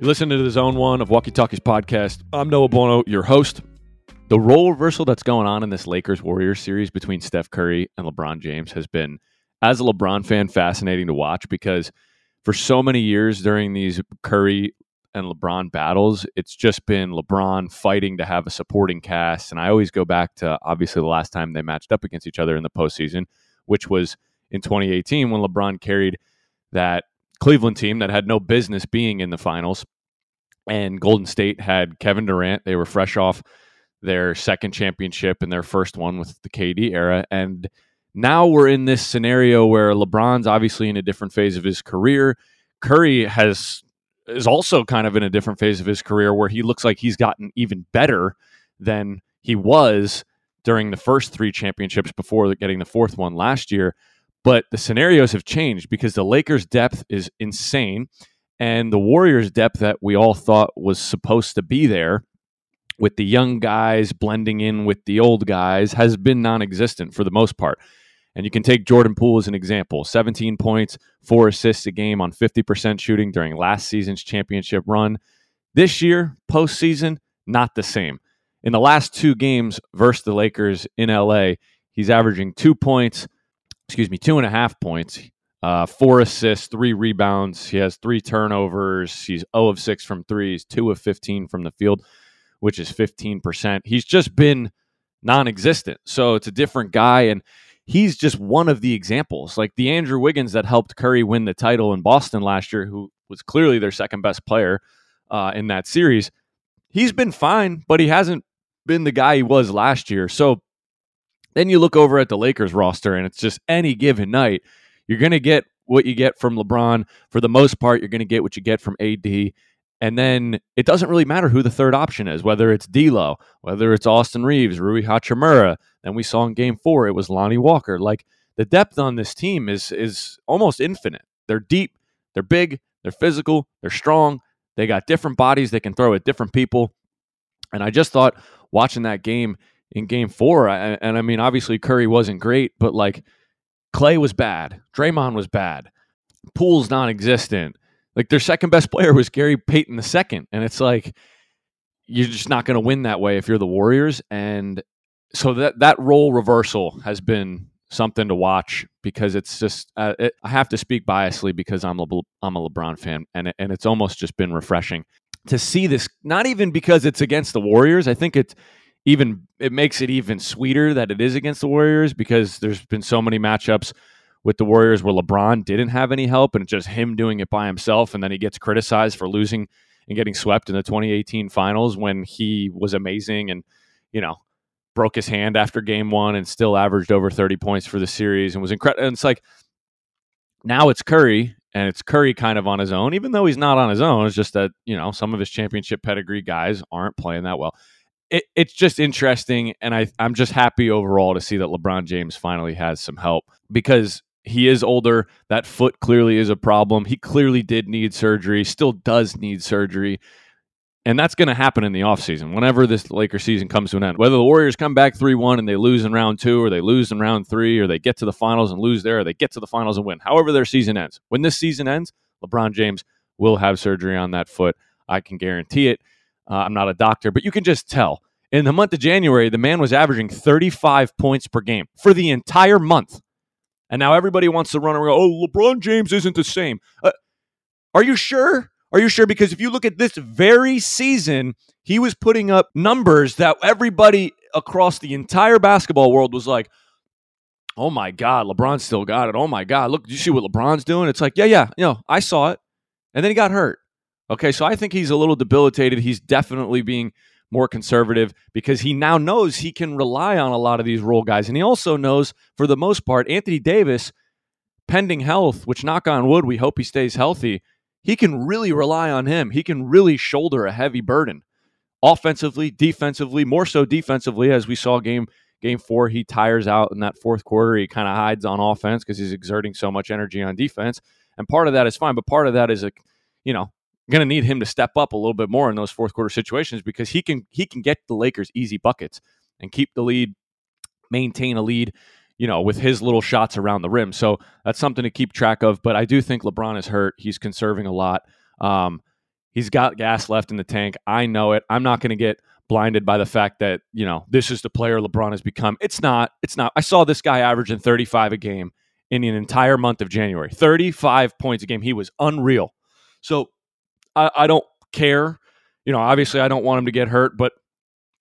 You're listening to the Zone 1 of Walkie Talkie's podcast. I'm Noah Bono, your host. The role reversal that's going on in this Lakers-Warriors series between Steph Curry and LeBron James has been, as a LeBron fan, fascinating to watch, because for so many years during these Curry and LeBron battles, it's just been LeBron fighting to have a supporting cast. And I always go back to, obviously, the last time they matched up against each other in the postseason, which was in 2018 when LeBron carried that Cleveland team that had no business being in the finals. And Golden State had Kevin Durant. They were fresh off their second championship and their first one with the KD era. And now we're in this scenario where LeBron's obviously in a different phase of his career. Curry is also kind of in a different phase of his career, where he looks like he's gotten even better than he was during the first three championships before getting the fourth one last year. But the scenarios have changed because the Lakers' depth is insane. And the Warriors' depth that we all thought was supposed to be there, with the young guys blending in with the old guys, has been non-existent for the most part. And you can take Jordan Poole as an example. 17 points, 4 assists a game on 50% shooting during last season's championship run. This year, postseason, not the same. In the last two games versus the Lakers in LA, he's averaging 2.5 points, 4 assists, 3 rebounds. He has 3 turnovers. He's 0 of 6 from threes, 2 of 15 from the field, which is 15%. He's just been non-existent. So it's a different guy, and he's just one of the examples. Like the Andrew Wiggins that helped Curry win the title in Boston last year, who was clearly their second best player in that series. He's been fine, but he hasn't been the guy he was last year. So then you look over at the Lakers roster, and it's just any given night, you're going to get what you get from LeBron. For the most part, you're going to get what you get from AD. And then it doesn't really matter who the third option is, whether it's D'Lo, whether it's Austin Reeves, Rui Hachimura. Then we saw in Game 4, it was Lonnie Walker. Like, the depth on this team is almost infinite. They're deep, they're big, they're physical, they're strong. They got different bodies they can throw at different people. And I just thought, watching that game in Game 4, and I mean, obviously Curry wasn't great, but like, Clay was bad. Draymond was bad. Poole's non-existent. Like, their second best player was Gary Payton II. And it's like, you're just not going to win that way if you're the Warriors. And so that role reversal has been something to watch, because it's just, I have to speak biasly because I'm a LeBron fan. And it's almost just been refreshing to see this, not even because it's against the Warriors. I think it makes it even sweeter that it is against the Warriors, because there's been so many matchups with the Warriors where LeBron didn't have any help, and it's just him doing it by himself, and then he gets criticized for losing and getting swept in the 2018 finals when he was amazing and, you know, broke his hand after game one and still averaged over 30 points for the series and was incredible. And it's like, now it's Curry, and it's Curry kind of on his own, even though he's not on his own. It's just that, you know, some of his championship pedigree guys aren't playing that well. It's just interesting, and I'm just happy overall to see that LeBron James finally has some help, because he is older. That foot clearly is a problem. He clearly did need surgery, still does need surgery. And that's going to happen in the offseason, whenever this Lakers season comes to an end. Whether the Warriors come back 3-1 and they lose in round two, or they lose in round three, or they get to the finals and lose there, or they get to the finals and win. However their season ends. When this season ends, LeBron James will have surgery on that foot. I can guarantee it. I'm not a doctor, but you can just tell. In the month of January, the man was averaging 35 points per game for the entire month. And now everybody wants to run around, oh, LeBron James isn't the same. Are you sure? Are you sure? Because if you look at this very season, he was putting up numbers that everybody across the entire basketball world was like, oh my God, LeBron still got it. Oh my God, look, did you see what LeBron's doing? It's like, yeah, you know, I saw it. And then he got hurt. Okay, so I think he's a little debilitated. He's definitely being more conservative because he now knows he can rely on a lot of these role guys. And he also knows, for the most part, Anthony Davis, pending health, which, knock on wood, we hope he stays healthy, he can really rely on him. He can really shoulder a heavy burden offensively, defensively, more so defensively, as we saw game four. He tires out in that fourth quarter. He kind of hides on offense because he's exerting so much energy on defense. And part of that is fine, but part of that is, going to need him to step up a little bit more in those fourth quarter situations, because he can get the Lakers easy buckets and keep the lead, maintain a lead, with his little shots around the rim. So that's something to keep track of. But I do think LeBron is hurt. He's conserving a lot. He's got gas left in the tank. I know it. I'm not going to get blinded by the fact that, this is the player LeBron has become. It's not. I saw this guy averaging 35 a game in an entire month of January. 35 points a game. He was unreal. So I don't care. Obviously I don't want him to get hurt, but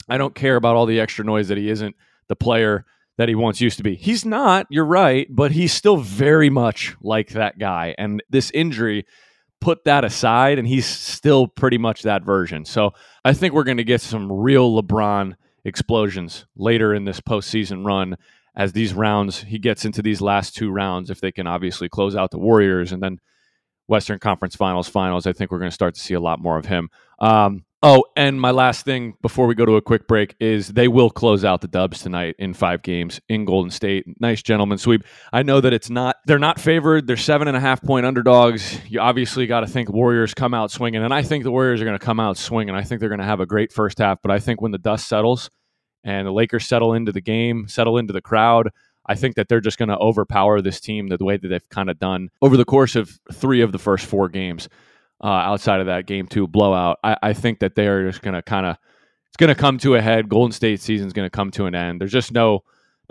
I don't care about all the extra noise that he isn't the player that he once used to be. He's not, you're right, but he's still very much like that guy. And this injury put that aside, and he's still pretty much that version. So I think we're going to get some real LeBron explosions later in this postseason run, as these rounds, he gets into these last two rounds, if they can obviously close out the Warriors, and then Western Conference Finals. I think we're going to start to see a lot more of him. And my last thing before we go to a quick break is they will close out the Dubs tonight in 5 games in Golden State. Nice gentleman sweep. I know that they're not favored. They're 7.5-point underdogs. You obviously got to think Warriors come out swinging, and I think the Warriors are going to come out swinging. I think they're going to have a great first half, but I think when the dust settles and the Lakers settle into the game, settle into the crowd, I think that they're just going to overpower this team the way that they've kind of done over the course of 3 of the first 4 games, outside of that game 2 blowout. I think that they are just going to it's going to come to a head. Golden State season is going to come to an end. There's just not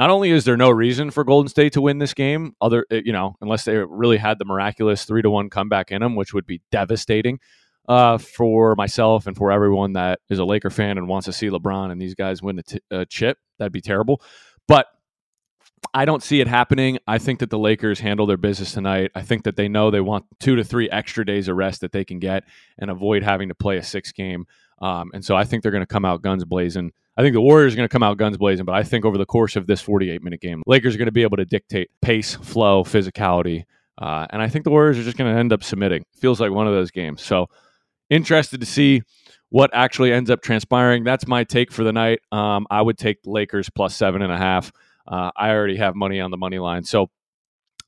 only is there no reason for Golden State to win this game, unless they really had the miraculous 3-1 comeback in them, which would be devastating for myself and for everyone that is a Laker fan and wants to see LeBron and these guys win a chip. That'd be terrible. But I don't see it happening. I think that the Lakers handle their business tonight. I think that they know they want 2 to 3 extra days of rest that they can get and avoid having to play a 6-game. And so I think they're going to come out guns blazing. I think the Warriors are going to come out guns blazing, but I think over the course of this 48-minute game, Lakers are going to be able to dictate pace, flow, physicality. And I think the Warriors are just going to end up submitting. Feels like one of those games. So interested to see what actually ends up transpiring. That's my take for the night. I would take the Lakers plus 7.5. I already have money on the money line, so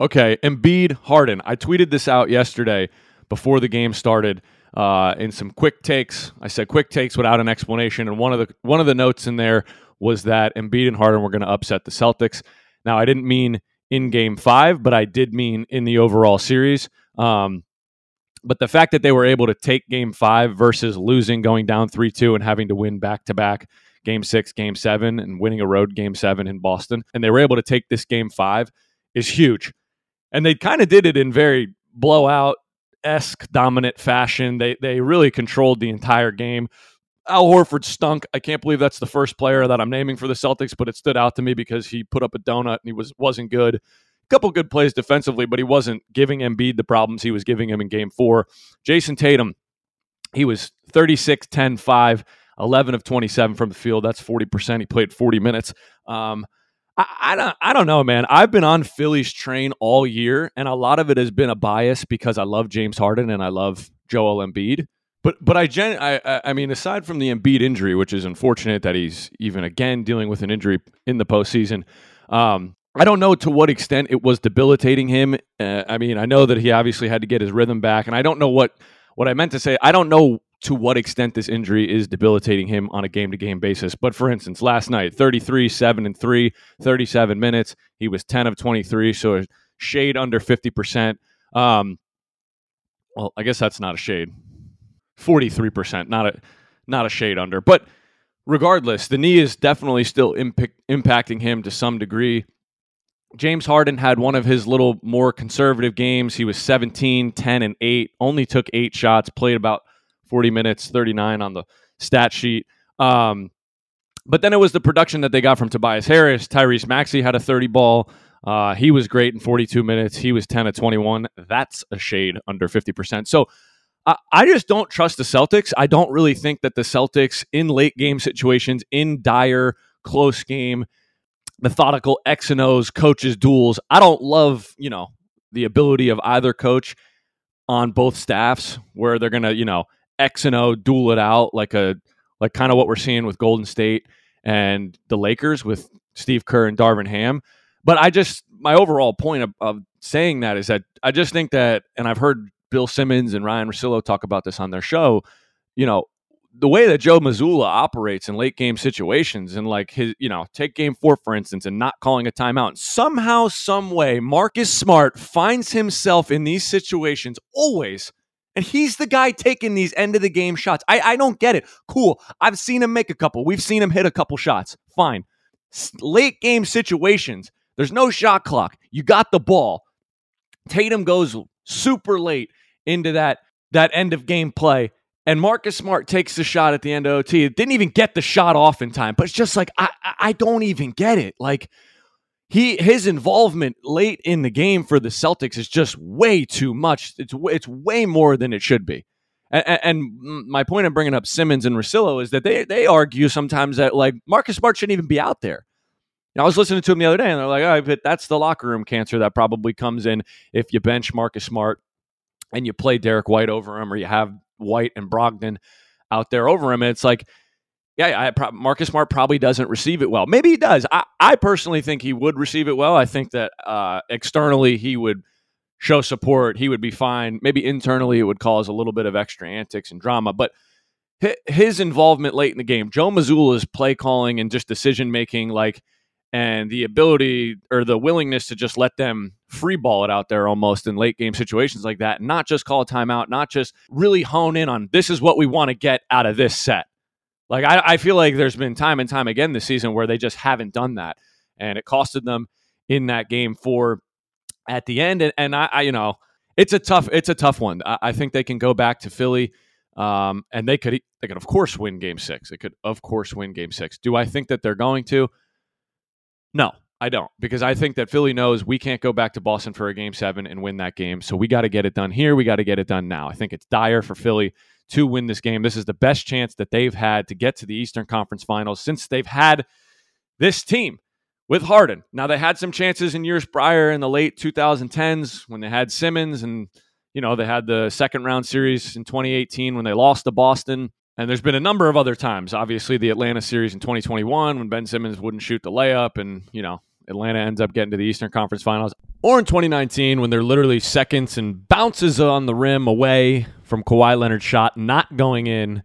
Okay, Embiid, Harden. I tweeted this out yesterday before the game started in some quick takes. I said quick takes without an explanation, and one of the notes in there was that Embiid and Harden were going to upset the Celtics. Now, I didn't mean in Game 5, but I did mean in the overall series. But the fact that they were able to take Game 5 versus losing, going down 3-2 and having to win back-to-back Game 6, Game 7, and winning a road Game 7 in Boston, and they were able to take this Game 5 is huge. And they kind of did it in very blowout-esque dominant fashion. They really controlled the entire game. Al Horford stunk. I can't believe that's the first player that I'm naming for the Celtics, but it stood out to me because he put up a donut and he wasn't good. A couple good plays defensively, but he wasn't giving Embiid the problems he was giving him in Game 4. Jason Tatum, he was 36, 10, 5, 11 of 27 from the field. That's 40%. He played 40 minutes. I don't know, man. I've been on Philly's train all year, and a lot of it has been a bias because I love James Harden and I love Joel Embiid. But I mean, aside from the Embiid injury, which is unfortunate that he's even again dealing with an injury in the postseason, I don't know to what extent it was debilitating him. I mean, I know that he obviously had to get his rhythm back, and I don't know what I meant to say. I don't know to what extent this injury is debilitating him on a game-to-game basis. But for instance, last night, 33, 7, and 3, 37 minutes. He was 10 of 23, so a shade under 50%. Well, I guess that's not a shade. 43%, not a shade under. But regardless, the knee is definitely still impacting him to some degree. James Harden had one of his little more conservative games. He was 17, 10, and 8, only took 8 shots, played about 40 minutes, 39 on the stat sheet. But then it was the production that they got from Tobias Harris. Tyrese Maxey had a 30-ball. He was great in 42 minutes. He was 10 of 21. That's a shade under 50%. So I just don't trust the Celtics. I don't really think that the Celtics in late-game situations, in dire, close-game, methodical X and O's, coaches' duels, I don't love, the ability of either coach on both staffs where they're going to, X and O duel it out like kind of what we're seeing with Golden State and the Lakers with Steve Kerr and Darvin Ham. But my overall point of saying that is that I just think that, and I've heard Bill Simmons and Ryan Russillo talk about this on their show, the way that Joe Mazzulla operates in late game situations and like his, take Game 4, for instance, and not calling a timeout. Somehow, some way, Marcus Smart finds himself in these situations always. And he's the guy taking these end-of-the-game shots. I don't get it. Cool. I've seen him make a couple. We've seen him hit a couple shots. Fine. Late-game situations. There's no shot clock. You got the ball. Tatum goes super late into that end-of-game play. And Marcus Smart takes the shot at the end of OT. It didn't even get the shot off in time. But it's just like, I don't even get it. Like, his involvement late in the game for the Celtics is just way too much. It's way more than it should be. And my point in bringing up Simmons and Russillo is that they argue sometimes that, like, Marcus Smart shouldn't even be out there. And I was listening to him the other day, and they're like, all right, but that's the locker room cancer that probably comes in if you bench Marcus Smart and you play Derek White over him, or you have White and Brogdon out there over him. And it's like, Marcus Smart probably doesn't receive it well. Maybe he does. I personally think he would receive it well. I think that externally he would show support. He would be fine. Maybe internally it would cause a little bit of extra antics and drama. But his involvement late in the game, Joe Mazzulla's play calling and just decision making, like, and the ability or the willingness to just let them free ball it out there almost in late game situations like that, not just call a timeout, not just really hone in on this is what we want to get out of this set. Like, I feel like there's been time and time again this season where they just haven't done that. And it costed them in that game four at the end. And I you know, it's a tough one. I think they can go back to Philly and they could, of course, win game six. They could, of course, win game six. Do I think that they're going to? No, I don't, because I think that Philly knows we can't go back to Boston for a game seven and win that game. So we got to get it done here. We got to get it done now. I think it's dire for Philly to win this game. This is the best chance that they've had to get to the Eastern Conference Finals since they've had this team with Harden. Now, they had some chances in years prior in the late 2010s when they had Simmons, and, you know, they had the second round series in 2018 when they lost to Boston. And there's been a number of other times, obviously the Atlanta series in 2021 when Ben Simmons wouldn't shoot the layup and, you know, Atlanta ends up getting to the Eastern Conference Finals, or in 2019 when they're literally seconds and bounces on the rim away from Kawhi Leonard's shot not going in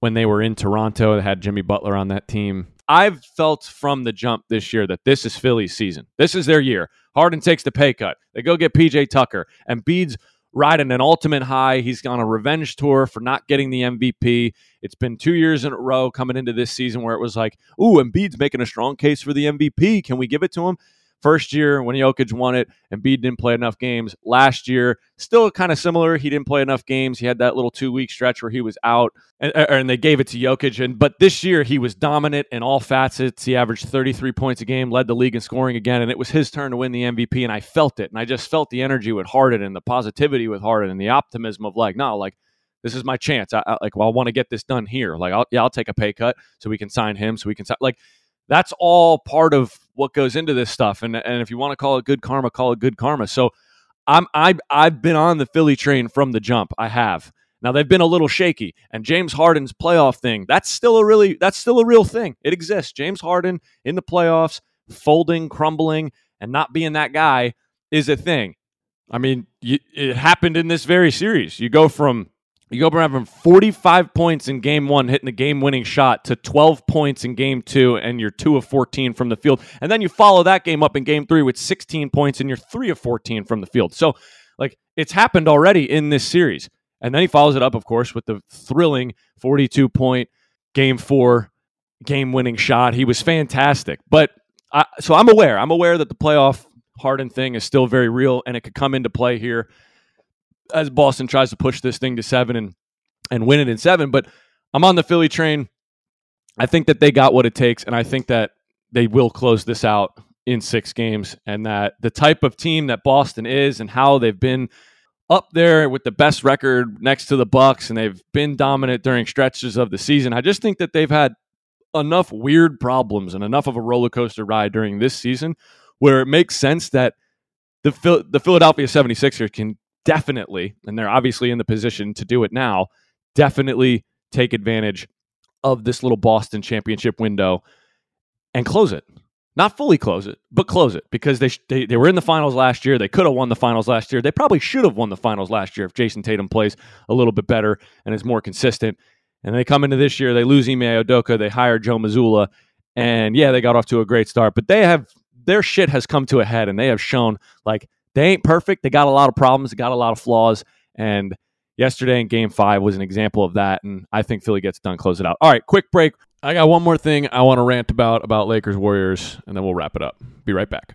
when they were in Toronto. They had Jimmy Butler on that team. I've felt from the jump this year that this is Philly's season. This is their year. Harden takes the pay cut. They go get PJ Tucker, and Embiid's riding an ultimate high. He's on a revenge tour for not getting the MVP. It's been 2 years in a row coming into this season where it was like, ooh, Embiid's making a strong case for the MVP. Can we give it to him? First year when Jokic won it, Embiid didn't play enough games. Last year, still kind of similar. He didn't play enough games. He had that little 2-week stretch where he was out, and they gave it to Jokic. But this year, he was dominant in all facets. He averaged 33 points a game, led the league in scoring again, and it was his turn to win the MVP, and I felt it. And I just felt the energy with Harden and the positivity with Harden and the optimism of, like, no, like, this is my chance. I want to get this done here. Like, I'll take a pay cut so we can sign him, so we can sign, like, that's all part of what goes into this stuff. And if you want to call it good karma, call it good karma. So I've been on the Philly train from the jump. I have. Now, they've been a little shaky, and James Harden's playoff thing, that's still a real thing. It exists. James Harden in the playoffs, folding, crumbling, and not being that guy is a thing. I mean, it happened in this very series. You go from 45 points in game one, hitting the game-winning shot, to 12 points in game two, and you're 2 of 14 from the field. And then you follow that game up in game three with 16 points, and you're 3 of 14 from the field. So, like, it's happened already in this series. And then he follows it up, of course, with the thrilling 42-point game four game-winning shot. He was fantastic. But so I'm aware that the playoff Harden thing is still very real, and it could come into play here as Boston tries to push this thing to seven and win it in seven. But I'm on the Philly train. I think that they got what it takes, and I think that they will close this out in 6 games, and that the type of team that Boston is and how they've been up there with the best record next to the Bucks, and they've been dominant during stretches of the season. I just think that they've had enough weird problems and enough of a roller coaster ride during this season where it makes sense that the Philadelphia 76ers can definitely, and they're obviously in the position to do it now, definitely take advantage of this little Boston championship window and close it. Not fully close it, but close it, because they were in the finals last year. They could have won the finals last year. They probably should have won the finals last year if Jason Tatum plays a little bit better and is more consistent. And they come into this year, they lose Ime Udoka, they hire Joe Mazzulla, and yeah, they got off to a great start, but their shit has come to a head, and they have shown, like, they ain't perfect. They got a lot of problems. They got a lot of flaws. And yesterday in Game 5 was an example of that. And I think Philly gets done. Close it out. All right, quick break. I got one more thing I want to rant about Lakers Warriors, and then we'll wrap it up. Be right back.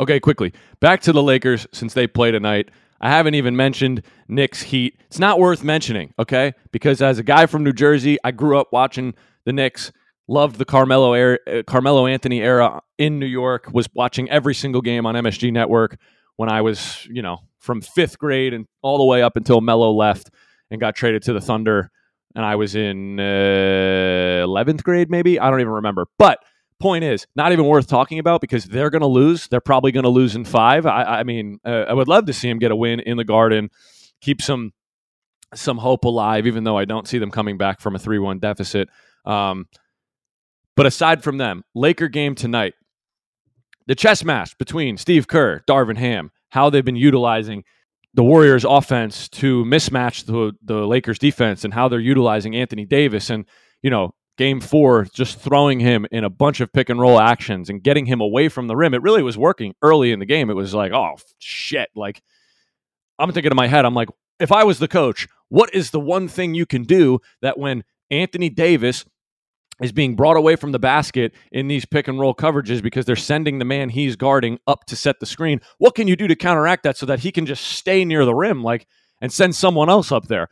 Okay, quickly, back to the Lakers since they play tonight. I haven't even mentioned Knicks Heat. It's not worth mentioning, okay? Because as a guy from New Jersey, I grew up watching the Knicks, loved the Carmelo Anthony era in New York, was watching every single game on MSG Network when I was, from fifth grade and all the way up until Melo left and got traded to the Thunder, and I was in 11th grade maybe? I don't even remember. But point is, not even worth talking about because they're going to lose. They're probably going to lose in five. I mean, I would love to see them get a win in the Garden, keep some hope alive, even though I don't see them coming back from a 3-1 deficit. But aside from them, Laker game tonight, the chess match between Steve Kerr, Darvin Ham, how they've been utilizing the Warriors' offense to mismatch the Lakers' defense and how they're utilizing Anthony Davis and, Game four, just throwing him in a bunch of pick and roll actions and getting him away from the rim. It really was working early in the game. It was like, oh, shit. Like, I'm thinking in my head, I'm like, if I was the coach, what is the one thing you can do that when Anthony Davis is being brought away from the basket in these pick and roll coverages because they're sending the man he's guarding up to set the screen? What can you do to counteract that so that he can just stay near the rim, and send someone else up there?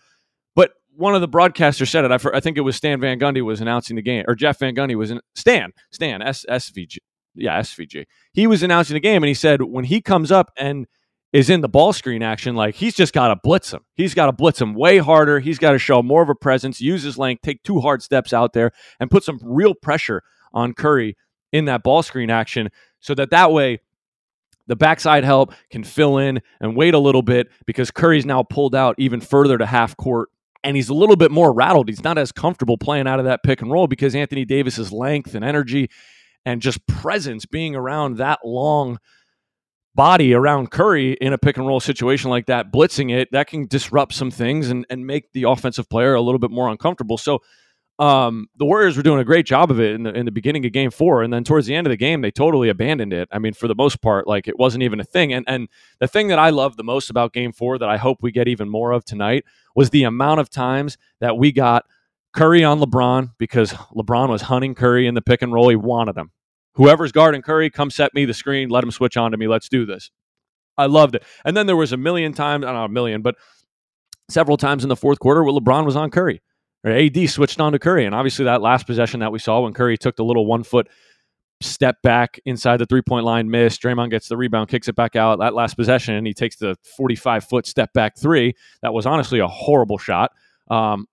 One of the broadcasters said it. I think it was Stan Van Gundy was announcing the game, or Jeff Van Gundy was SVG. Yeah, SVG. He was announcing the game, and he said when he comes up and is in the ball screen action, he's just got to blitz him. He's got to blitz him way harder. He's got to show more of a presence, use his length, take two hard steps out there, and put some real pressure on Curry in that ball screen action so that way the backside help can fill in and wait a little bit because Curry's now pulled out even further to half court. And he's a little bit more rattled. He's not as comfortable playing out of that pick and roll because Anthony Davis's length and energy and just presence being around that long body around Curry in a pick and roll situation like that, blitzing it, that can disrupt some things and make the offensive player a little bit more uncomfortable. So the Warriors were doing a great job of it in the beginning of game four. And then towards the end of the game, they totally abandoned it. I mean, for the most part, it wasn't even a thing. And the thing that I love the most about game four that I hope we get even more of tonight was the amount of times that we got Curry on LeBron because LeBron was hunting Curry in the pick and roll. He wanted him. Whoever's guarding Curry, come set me the screen. Let him switch on to me. Let's do this. I loved it. And then there was several times in the fourth quarter where LeBron was on Curry. Or AD switched on to Curry. And obviously that last possession that we saw when Curry took the little 1 foot step back inside the three-point line, missed. Draymond gets the rebound, kicks it back out. That last possession, and he takes the 45-foot step-back three. That was honestly a horrible shot, and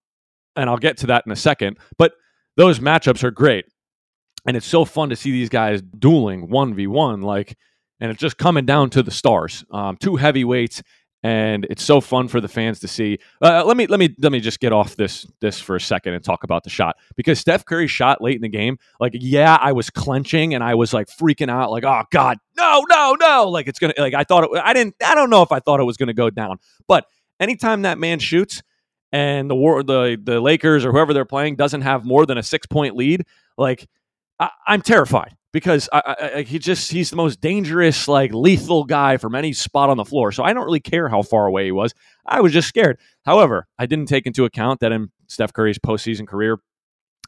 I'll get to that in a second. But those matchups are great. And it's so fun to see these guys dueling 1v1, like, and it's just coming down to the stars, two heavyweights, and it's so fun for the fans to see. Let me just get off this for a second and talk about the shot, because Steph Curry's shot late in the game, like, yeah, I was clenching and I was like freaking out, like, oh God, no, like it's gonna, like I thought it, I don't know if I thought it was gonna go down, but anytime that man shoots and the Lakers or whoever they're playing doesn't have more than a 6-point lead, like, I'm terrified, because he's the most dangerous, like, lethal guy from any spot on the floor. So I don't really care how far away he was. I was just scared. However, I didn't take into account that in Steph Curry's postseason career,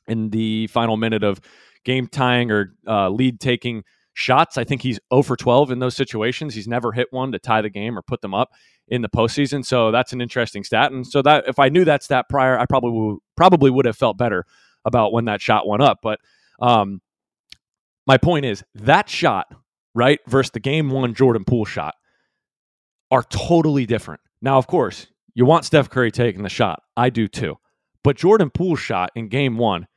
in the final minute of game tying or lead taking shots, I think he's 0 for 12 in those situations. He's never hit one to tie the game or put them up in the postseason. So that's an interesting stat. And so that, if I knew that stat prior, I probably would have felt better about when that shot went up. But my point is that shot, right, versus the game one Jordan Poole shot are totally different. Now, of course, you want Steph Curry taking the shot. I do too. But Jordan Poole's shot in game one,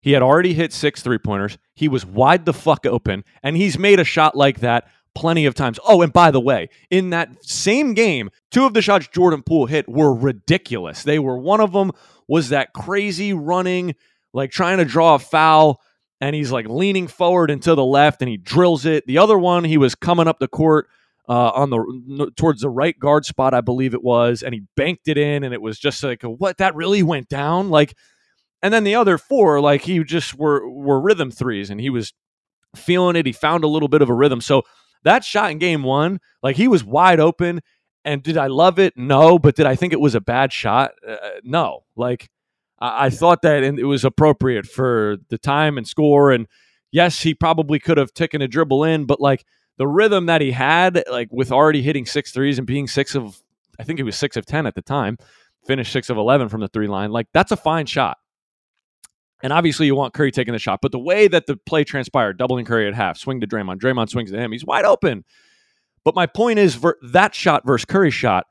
he had already hit 6 3-pointers. He was wide the fuck open, and he's made a shot like that plenty of times. Oh, and by the way, in that same game, two of the shots Jordan Poole hit were ridiculous. They were, one of them was that crazy running, like trying to draw a foul, and he's like leaning forward and to the left, and he drills it. The other one, he was coming up the court towards the right guard spot, I believe it was, and he banked it in, and it was just like, what? That really went down? Like, and then the other four, like, he just were rhythm threes, and he was feeling it. He found a little bit of a rhythm. So that shot in game one, like, he was wide open, and did I love it? No. But did I think it was a bad shot? No. Like, I thought that it was appropriate for the time and score. And yes, he probably could have taken a dribble in, but like the rhythm that he had, like with already hitting 6 threes and being 6 of 10 at the time, finished 6 of 11 from the 3-line. Like, that's a fine shot. And obviously you want Curry taking the shot, but the way that the play transpired, doubling Curry at half, swing to Draymond, Draymond swings to him. He's wide open. But my point is, that shot versus Curry's shot,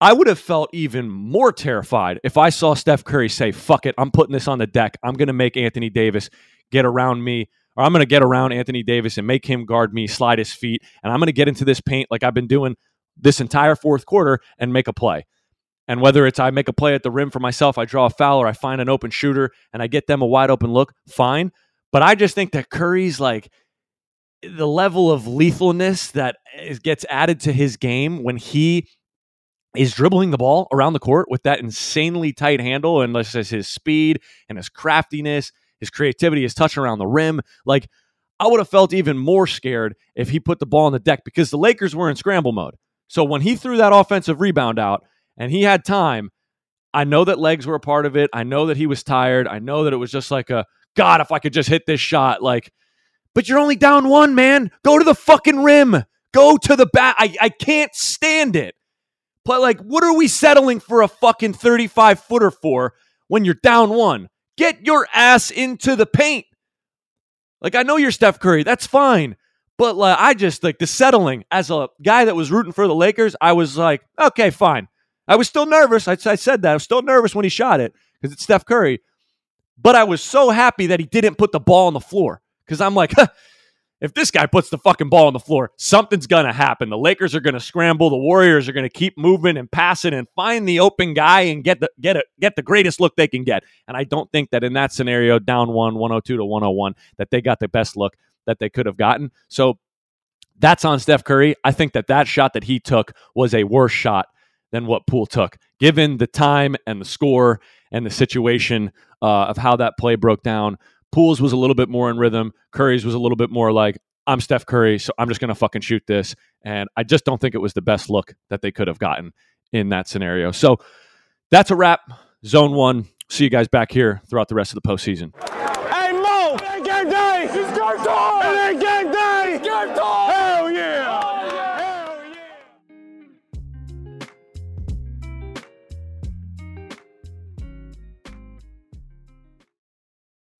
I would have felt even more terrified if I saw Steph Curry say, fuck it, I'm putting this on the deck. I'm going to make Anthony Davis get around me, or I'm going to get around Anthony Davis and make him guard me, slide his feet, and I'm going to get into this paint like I've been doing this entire fourth quarter and make a play. And whether it's I make a play at the rim for myself, I draw a foul, or I find an open shooter and I get them a wide open look, fine. But I just think that Curry's like, the level of lethalness that gets added to his game when he is dribbling the ball around the court with that insanely tight handle, and let's say his speed and his craftiness, his creativity, his touch around the rim. Like, I would have felt even more scared if he put the ball on the deck, because the Lakers were in scramble mode. So when he threw that offensive rebound out and he had time, I know that legs were a part of it. I know that he was tired. I know that it was just like a, God, if I could just hit this shot, like, but you're only down 1, man. Go to the fucking rim. Go to the bat. I can't stand it. But like, what are we settling for a fucking 35-footer for when you're down 1? Get your ass into the paint. Like, I know you're Steph Curry. That's fine. But like, I just, like, the settling, as a guy that was rooting for the Lakers, I was like, okay, fine. I was still nervous. I said that. I was still nervous when he shot it because it's Steph Curry. But I was so happy that he didn't put the ball on the floor, because I'm like, huh. If this guy puts the fucking ball on the floor, something's going to happen. The Lakers are going to scramble. The Warriors are going to keep moving and passing and find the open guy and get the greatest look they can get. And I don't think that in that scenario, down 1, 102 to 101, that they got the best look that they could have gotten. So that's on Steph Curry. I think that shot that he took was a worse shot than what Poole took, given the time and the score and the situation of how that play broke down. Poole's was a little bit more in rhythm. Curry's was a little bit more like, I'm Steph Curry, so I'm just going to fucking shoot this. And I just don't think it was the best look that they could have gotten in that scenario. So that's a wrap. Zone 1. See you guys back here throughout the rest of the postseason. Hey, Mo! It ain't game day! It's game time! It ain't game day! It's game time! Hell yeah! Hell yeah! Hell yeah!